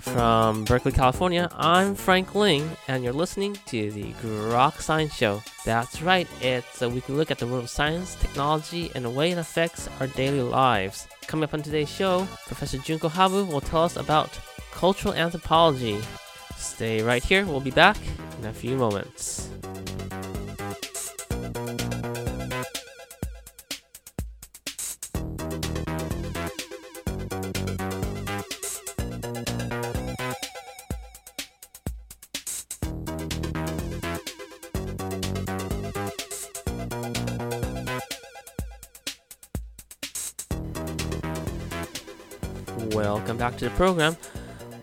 From Berkeley, California, I'm Frank Ling, and you're listening to the Grok Science Show. That's right, it's a weekly look at the world of science, technology, and the way it affects our daily lives. Coming up on today's show, Professor Junko Habu will tell us about cultural anthropology. Stay right here, we'll be back in a few moments. Welcome back to the program.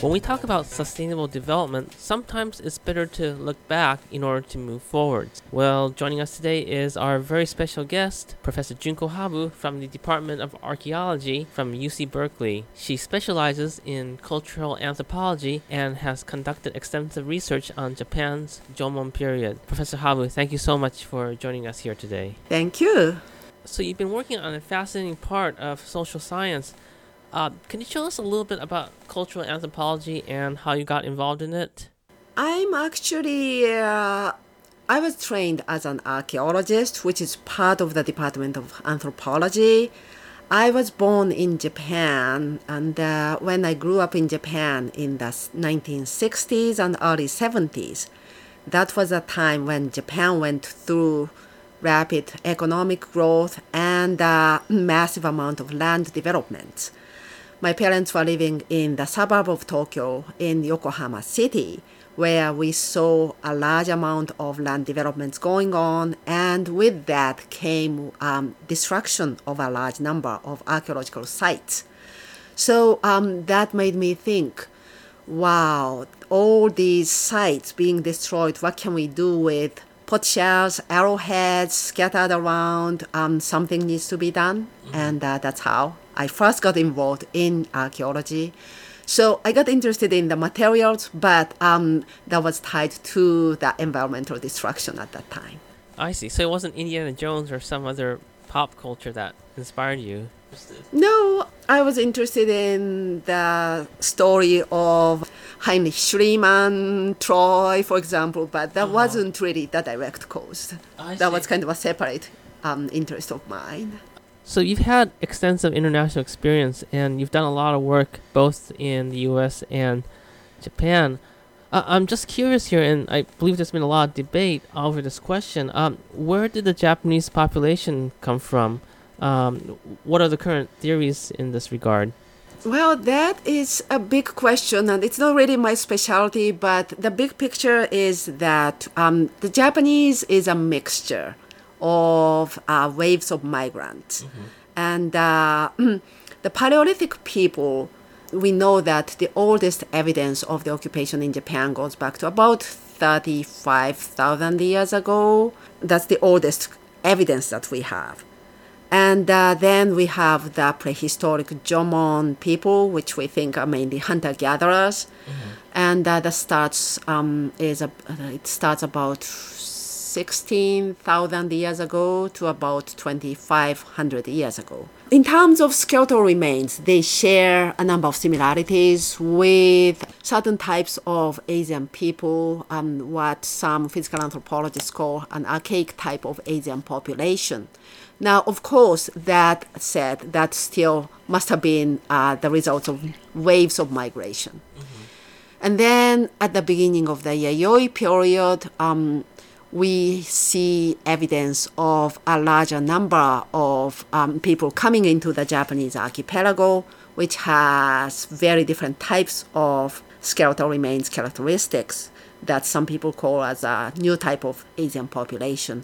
When we talk about sustainable development, sometimes it's better to look back in order to move forward. Well, joining us today is our very special guest, Professor Junko Habu from the Department of Archaeology from UC Berkeley. She specializes in cultural anthropology and has conducted extensive research on Japan's Jomon period. Professor Habu, thank you so much for joining us here today. Thank you. So you've been working on a fascinating part of social science. Can you tell us a little bit about cultural anthropology and how you got involved in it? I was trained as an archaeologist, which is part of the Department of Anthropology. I was born in Japan, and when I grew up in Japan in the 1960s and early 70s, that was a time when Japan went through rapid economic growth and a massive amount of land development. My parents were living in the suburb of Tokyo in Yokohama City, where we saw a large amount of land developments going on, and with that came destruction of a large number of archaeological sites. So that made me think, wow, all these sites being destroyed, what can we do with potshells, arrowheads scattered around? Something needs to be done, and that's how I first got involved in archaeology. So I got interested in the materials, but that was tied to the environmental destruction at that time. I see. So it wasn't Indiana Jones or some other pop culture that inspired you? No, I was interested in the story of Heinrich Schliemann, Troy, for example, but that wasn't really the direct cause. That was kind of a separate interest of mine. So you've had extensive international experience, and you've done a lot of work both in the U.S. and Japan. I'm just curious here, and I believe there's been a lot of debate over this question. Where did the Japanese population come from? What are the current theories in this regard? Well, that is a big question, and it's not really my specialty, but the big picture is that the Japanese is a mixture of waves of migrants. And the Paleolithic people, we know that the oldest evidence of the occupation in Japan goes back to about 35,000 years ago. That's the oldest evidence that we have. And then we have the prehistoric Jomon people, which we think are mainly hunter-gatherers. And that starts it starts about 16,000 years ago to about 2,500 years ago. In terms of skeletal remains, they share a number of similarities with certain types of Asian people, what some physical anthropologists call an archaic type of Asian population. Now, of course, that said, that still must have been the result of waves of migration. And then at the beginning of the Yayoi period, we see evidence of a larger number of people coming into the Japanese archipelago, which has very different types of skeletal remains characteristics that some people call as a new type of Asian population.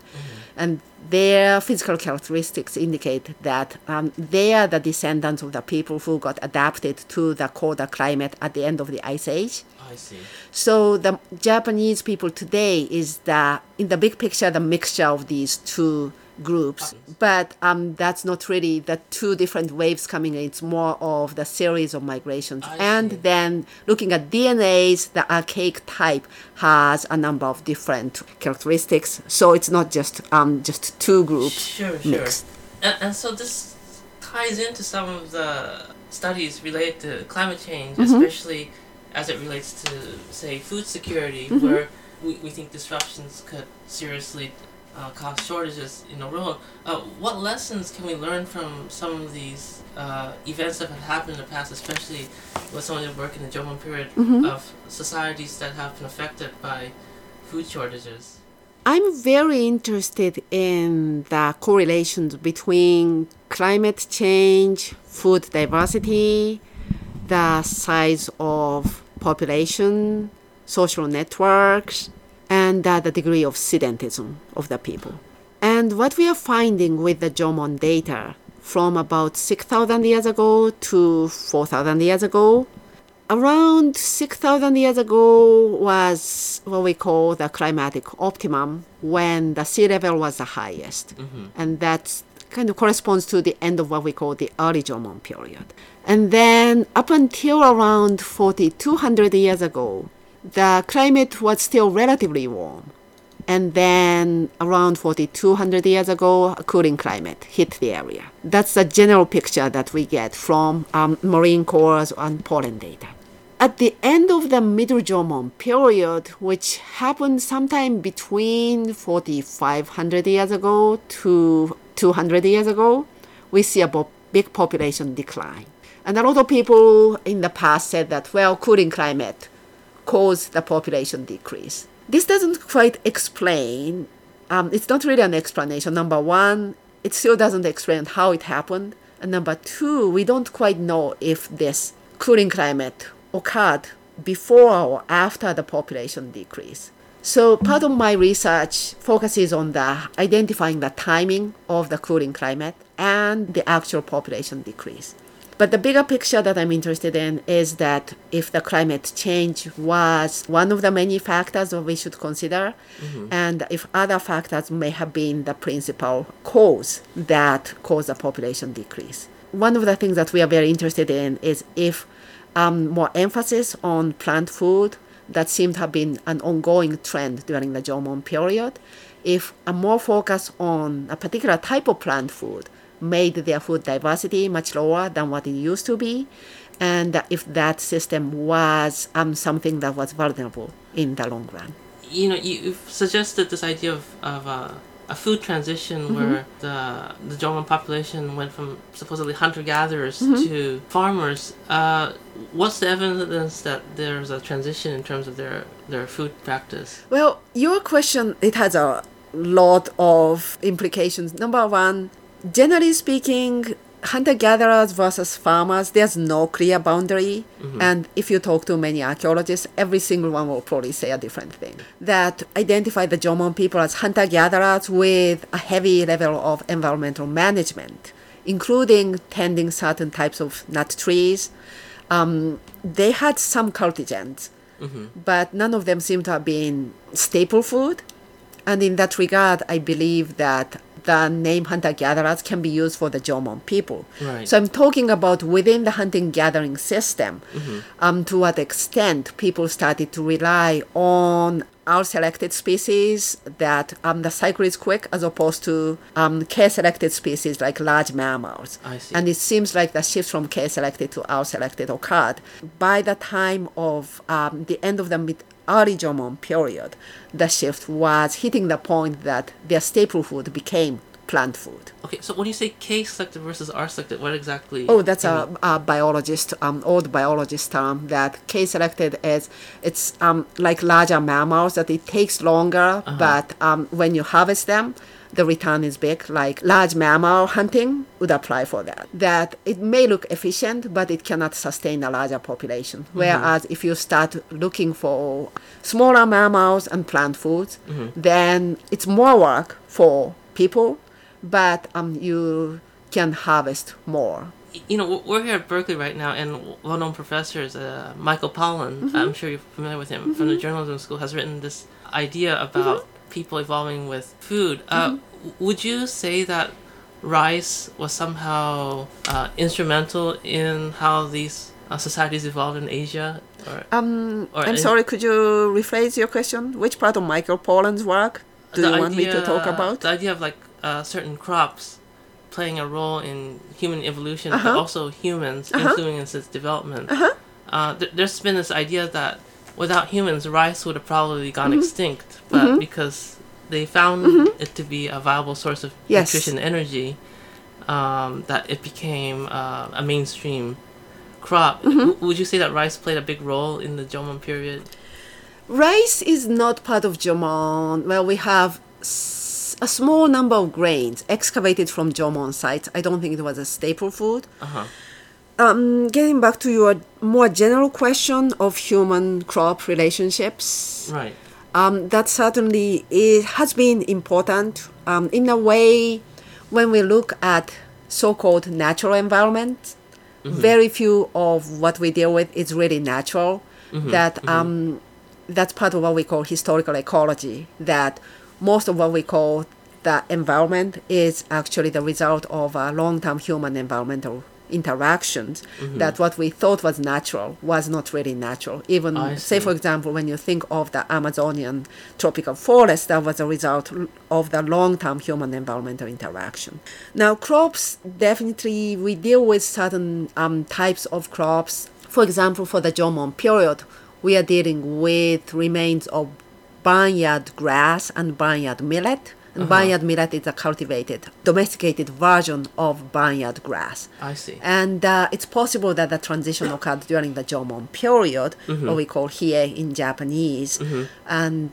And their physical characteristics indicate that they are the descendants of the people who got adapted to the colder climate at the end of the Ice Age. I see. So the Japanese people today is in the big picture, the mixture of these two groups, but that's not really the two different waves coming in. It's more of the series of migrations. And then looking at DNAs, the archaic type has a number of different characteristics, so it's not just just two groups mixed. And so this ties into some of the studies related to climate change, especially as it relates to, say, food security, where we think disruptions could seriously cause shortages in the world. What lessons can we learn from some of these events that have happened in the past, especially with some of your work in the Jomon period, of societies that have been affected by food shortages? I'm very interested in the correlations between climate change, food diversity, the size of population, social networks, and the degree of sedentism of the people. And what we are finding with the Jomon data from about 6,000 years ago to 4,000 years ago, around 6,000 years ago was what we call the climatic optimum, when the sea level was the highest. And that's kind of corresponds to the end of what we call the early Jomon period. And then up until around 4,200 years ago, the climate was still relatively warm. And then around 4,200 years ago, a cooling climate hit the area. That's the general picture that we get from marine cores and pollen data. At the end of the Middle Jomon period, which happened sometime between 4,500 years ago to 200 years ago, we see a big population decline. And a lot of people in the past said that, well, cooling climate caused the population decrease. This doesn't quite explain, it's not really an explanation. Number one, it still doesn't explain how it happened. And number two, we don't quite know if this cooling climate occurred before or after the population decrease. So part of my research focuses on the identifying the timing of the cooling climate and the actual population decrease. But the bigger picture that I'm interested in is that if the climate change was one of the many factors that we should consider, and if other factors may have been the principal cause that caused the population decrease. One of the things that we are very interested in is if more emphasis on plant food, that seemed to have been an ongoing trend during the Jomon period, if a more focus on a particular type of plant food made their food diversity much lower than what it used to be, and if that system was something that was vulnerable in the long run. You know, you've suggested this idea of a food transition where the Jomon population went from supposedly hunter-gatherers to farmers. What's the evidence that there's a transition in terms of their food practice? Well, your question, it has a lot of implications. Number one, generally speaking, hunter-gatherers versus farmers, there's no clear boundary. And if you talk to many archaeologists, every single one will probably say a different thing. That identify the Jomon people as hunter-gatherers with a heavy level of environmental management, including tending certain types of nut trees. They had some cultigens, but none of them seem to have been staple food. And in that regard, I believe that the name hunter-gatherers can be used for the Jomon people. Right. So I'm talking about within the hunting-gathering system, to what extent people started to rely on our selected species, that the cycle is quick, as opposed to K-selected species like large mammals. I see. And it seems like the shift from K-selected to our selected occurred by the time of the end of the early Jomon period. The shift was hitting the point that their staple food became plant food. Okay, so when you say K-selected versus R-selected, what exactly? Oh, that's a biologist, old biologist term, that K-selected is, it's like larger mammals, that it takes longer, but when you harvest them, the return is big, like large mammal hunting would apply for that. That it may look efficient, but it cannot sustain a larger population. Whereas if you start looking for smaller mammals and plant foods, then it's more work for people, but you can harvest more. You know, we're here at Berkeley right now, and well-known professor is Michael Pollan, I'm sure you're familiar with him, from the journalism school, has written this idea about people evolving with food. would you say that rice was somehow instrumental in how these societies evolved in Asia? Sorry, could you rephrase your question? Which part of Michael Pollan's work do you want me to talk about? The idea of certain crops playing a role in human evolution, but also humans influencing its development. There's been this idea that without humans, rice would have probably gone extinct, but because they found it to be a viable source of nutrition and energy, that it became a mainstream crop. Would you say that rice played a big role in the Jomon period? Rice is not part of Jomon. Well, we have a small number of grains excavated from Jomon sites. I don't think it was a staple food. Getting back to your more general question of human-crop relationships, right? That certainly has been important. In a way, when we look at so-called natural environment, very few of what we deal with is really natural. That's part of what we call historical ecology, that most of what we call the environment is actually the result of long-term human environmental interactions, that what we thought was natural was not really natural. Even, say, for example, when you think of the Amazonian tropical forest, that was a result of the long-term human environmental interaction. Now, crops, definitely, we deal with certain types of crops. For example, for the Jomon period, we are dealing with remains of barnyard grass and barnyard millet. And barnyard millet is a cultivated, domesticated version of barnyard grass. I see. And it's possible that the transition occurred during the Jomon period, what we call hie in Japanese. And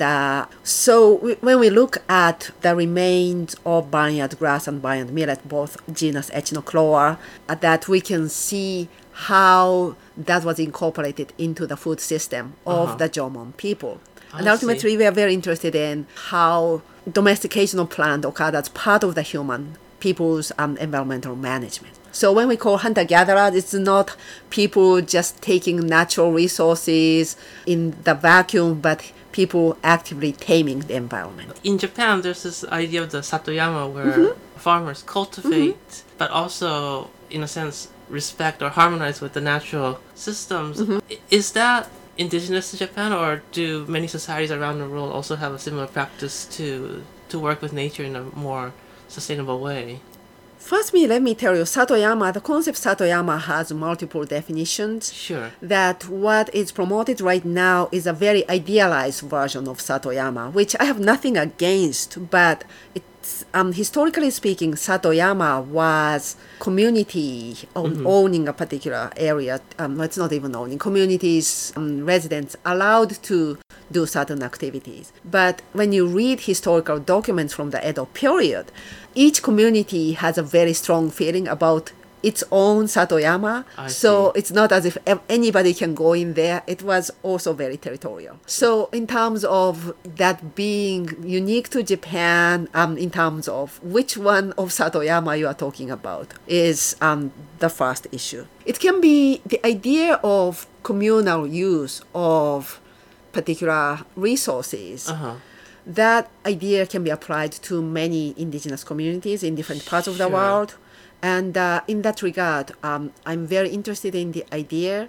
so when we look at the remains of barnyard grass and barnyard millet, both genus Echinochloa, that we can see how that was incorporated into the food system of the Jomon people. And ultimately, we are very interested in how domestication of plant occurred as part of the human people's environmental management. So when we call hunter-gatherers, it's not people just taking natural resources in the vacuum, but people actively taming the environment. In Japan, there's this idea of the Satoyama, where farmers cultivate, but also, in a sense, respect or harmonize with the natural systems. Is that indigenous to Japan, or do many societies around the world also have a similar practice to work with nature in a more sustainable way? Firstly, let me tell you, Satoyama, the concept Satoyama has multiple definitions. Sure. That what is promoted right now is a very idealized version of Satoyama, which I have nothing against, but it's, historically speaking, Satoyama was community owning a particular area. It's not even owning. Communities, residents allowed to do certain activities. But when you read historical documents from the Edo period, each community has a very strong feeling about its own Satoyama. So it's not as if anybody can go in there. It was also very territorial. So in terms of that being unique to Japan, in terms of which one of Satoyama you are talking about is the first issue. It can be the idea of communal use of particular resources. That idea can be applied to many indigenous communities in different parts of the world. And in that regard, I'm very interested in the idea.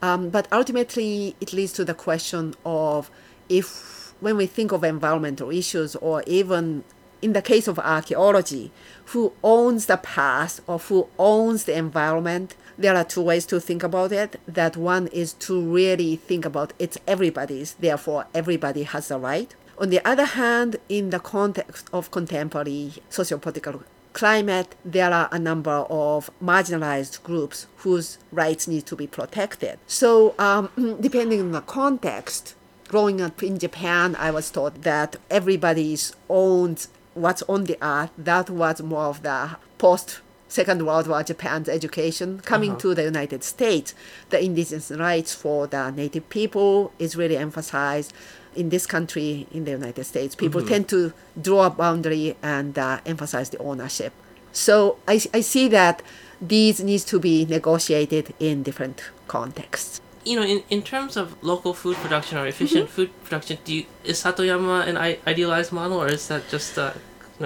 But ultimately, it leads to the question of when we think of environmental issues, or even in the case of archaeology, who owns the past or who owns the environment? There are two ways to think about it. That one is to really think about it's everybody's, therefore everybody has the right. On the other hand, in the context of contemporary socio-political climate, there are a number of marginalized groups whose rights need to be protected. So depending on the context, growing up in Japan, I was taught that everybody's owns what's on the earth. That was more of the post-Second World War Japan's education. Coming to the United States, the indigenous rights for the native people is really emphasized. In this country, in the United States, people tend to draw a boundary and emphasize the ownership. So I see that these needs to be negotiated in different contexts. You know, in terms of local food production or efficient food production, is Satoyama an idealized model, or is that just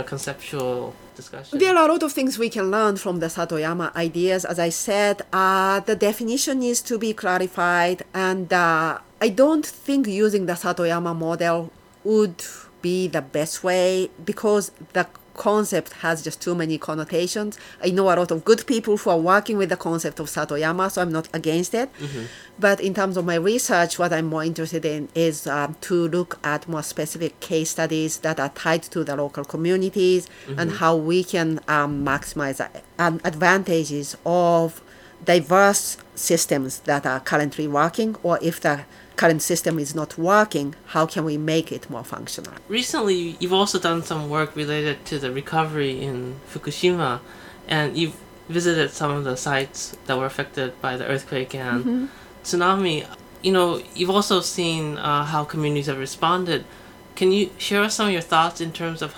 conceptual discussion. There are a lot of things we can learn from the Satoyama ideas. As I said, the definition needs to be clarified, and I don't think using the Satoyama model would be the best way, because the concept has just too many connotations. I know a lot of good people who are working with the concept of Satoyama, so I'm not against it. Mm-hmm. But in terms of my research, what I'm more interested in is to look at more specific case studies that are tied to the local communities, mm-hmm. and how we can maximize advantages of diverse systems that are currently working, or if the current system is not working, how can we make it more functional? Recently, you've also done some work related to the recovery in Fukushima, and you've visited some of the sites that were affected by the earthquake and mm-hmm. tsunami. You know, you've also seen how communities have responded. Can you share some of your thoughts in terms of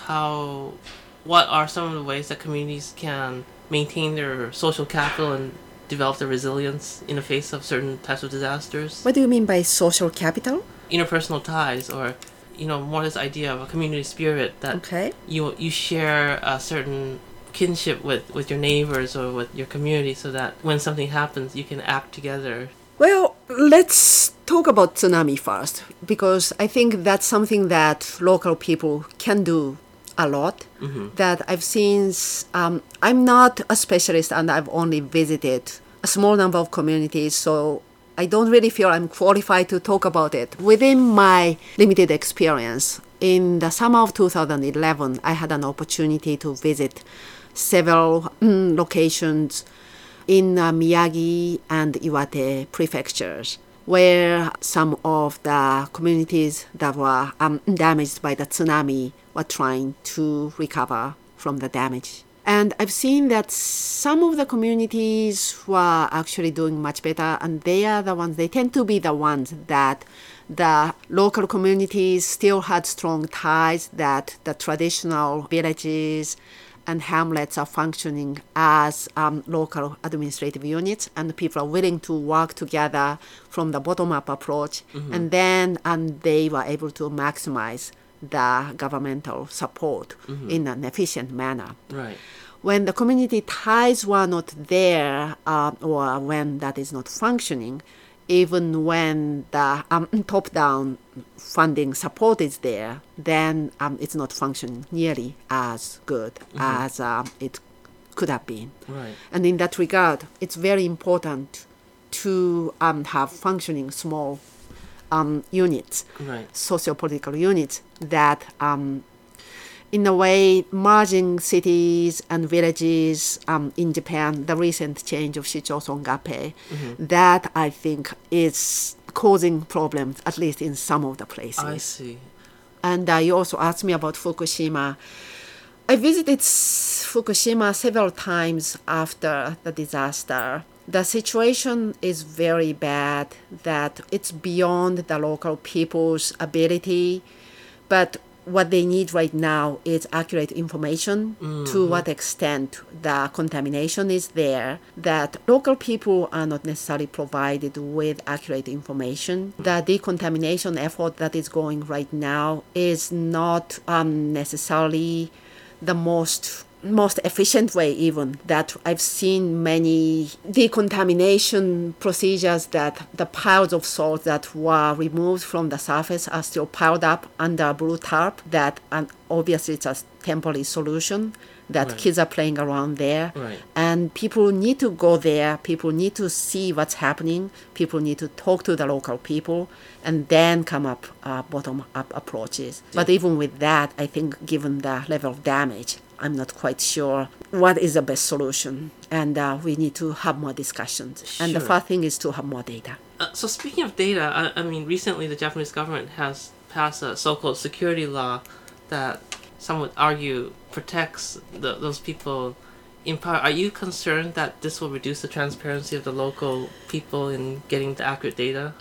what are some of the ways that communities can maintain their social capital and develop their resilience in the face of certain types of disasters? What do you mean by social capital? Interpersonal ties, or more this idea of a community spirit that you share a certain kinship with your neighbors or with your community, so that when something happens, you can act together. Well, let's talk about tsunami first, because I think that's something that local people can do a lot, mm-hmm. that I've seen. I'm not a specialist, and I've only visited a small number of communities, so I don't really feel I'm qualified to talk about it. Within my limited experience, in the summer of 2011, I had an opportunity to visit several locations in Miyagi and Iwate prefectures, where some of the communities that were damaged by the tsunami were trying to recover from the damage. And I've seen that some of the communities were actually doing much better, and they tend to be the ones that the local communities still had strong ties, that the traditional villages and hamlets are functioning as local administrative units, and people are willing to work together from the bottom-up approach, mm-hmm. and they were able to maximize the governmental support mm-hmm. in an efficient manner. Right. When the community ties were not there, or when that is not functioning, even when the top-down funding support is there, then it's not functioning nearly as good mm-hmm. as it could have been. Right. And in that regard, it's very important to have functioning small units, right. socio-political units that in a way, merging cities and villages in Japan, the recent change of Shichō-Songappei, mm-hmm. that I think is causing problems, at least in some of the places. I see. And you also asked me about Fukushima. I visited Fukushima several times after the disaster. The situation is very bad, that it's beyond the local people's ability, but what they need right now is accurate information mm-hmm. to what extent the contamination is there, that local people are not necessarily provided with accurate information. The decontamination effort that is going right now is not necessarily the most efficient way, even that I've seen many decontamination procedures that the piles of salt that were removed from the surface are still piled up under a blue tarp, that obviously it's a temporary solution, that right. kids are playing around there, right. and people need to go there, people need to see what's happening, people need to talk to the local people, and then come up bottom-up approaches. Yeah. But even with that, I think given the level of damage, I'm not quite sure what is the best solution, and we need to have more discussions. Sure. And the first thing is to have more data. So speaking of data, I mean, recently the Japanese government has passed a so-called security law that some would argue protects those people in power. Are you concerned that this will reduce the transparency of the local people in getting the accurate data?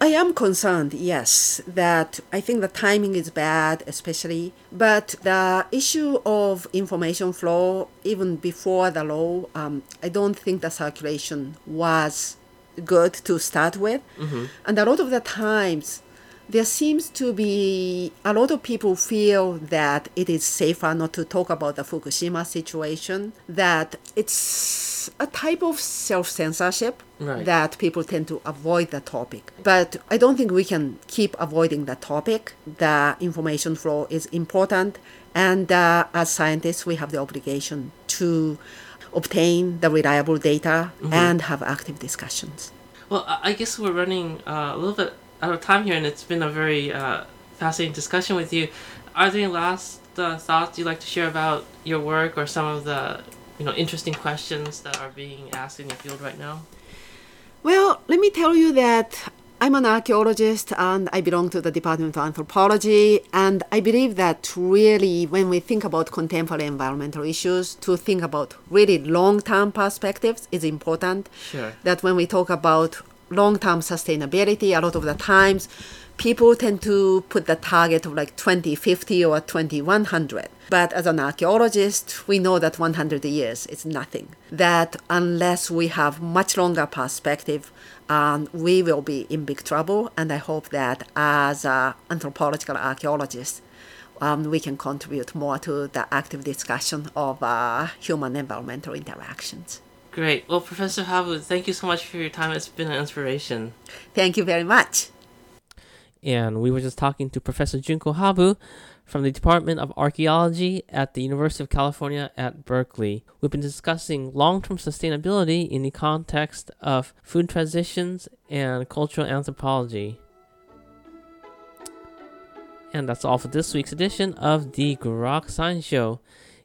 I am concerned, yes, that I think the timing is bad, especially. But the issue of information flow, even before the law, I don't think the circulation was good to start with. Mm-hmm. And a lot of the times, there seems to be a lot of people feel that it is safer not to talk about the Fukushima situation, that it's a type of self-censorship, right, that people tend to avoid the topic. But I don't think we can keep avoiding the topic. The information flow is important, and as scientists, we have the obligation to obtain the reliable data, mm-hmm, and have active discussions. Well, I guess we're running a little bit out of time here, and it's been a very fascinating discussion with you. Are there any last thoughts you'd like to share about your work, or some of the, you know, interesting questions that are being asked in your field right now? Well, let me tell you that I'm an archaeologist, and I belong to the Department of Anthropology, and I believe that really when we think about contemporary environmental issues, to think about really long-term perspectives is important. Sure. That when we talk about long-term sustainability, a lot of the times people tend to put the target of like 2050 or 2100. But as an archaeologist, we know that 100 years is nothing. That unless we have much longer perspective, we will be in big trouble. And I hope that as anthropological archaeologists, we can contribute more to the active discussion of human-environmental interactions. Great. Well, Professor Habu, thank you so much for your time. It's been an inspiration. Thank you very much. And we were just talking to Professor Junko Habu from the Department of Archaeology at the University of California at Berkeley. We've been discussing long-term sustainability in the context of food transitions and cultural anthropology. And that's all for this week's edition of the Grok Science Show.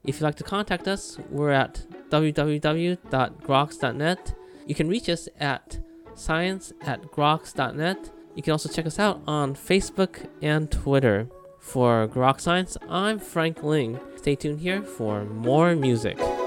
If you'd like to contact us, we're at www.groks.net. You can reach us at science@groks.net. You can also check us out on Facebook and Twitter. For Grok Science, I'm Frank Ling. Stay tuned here for more music.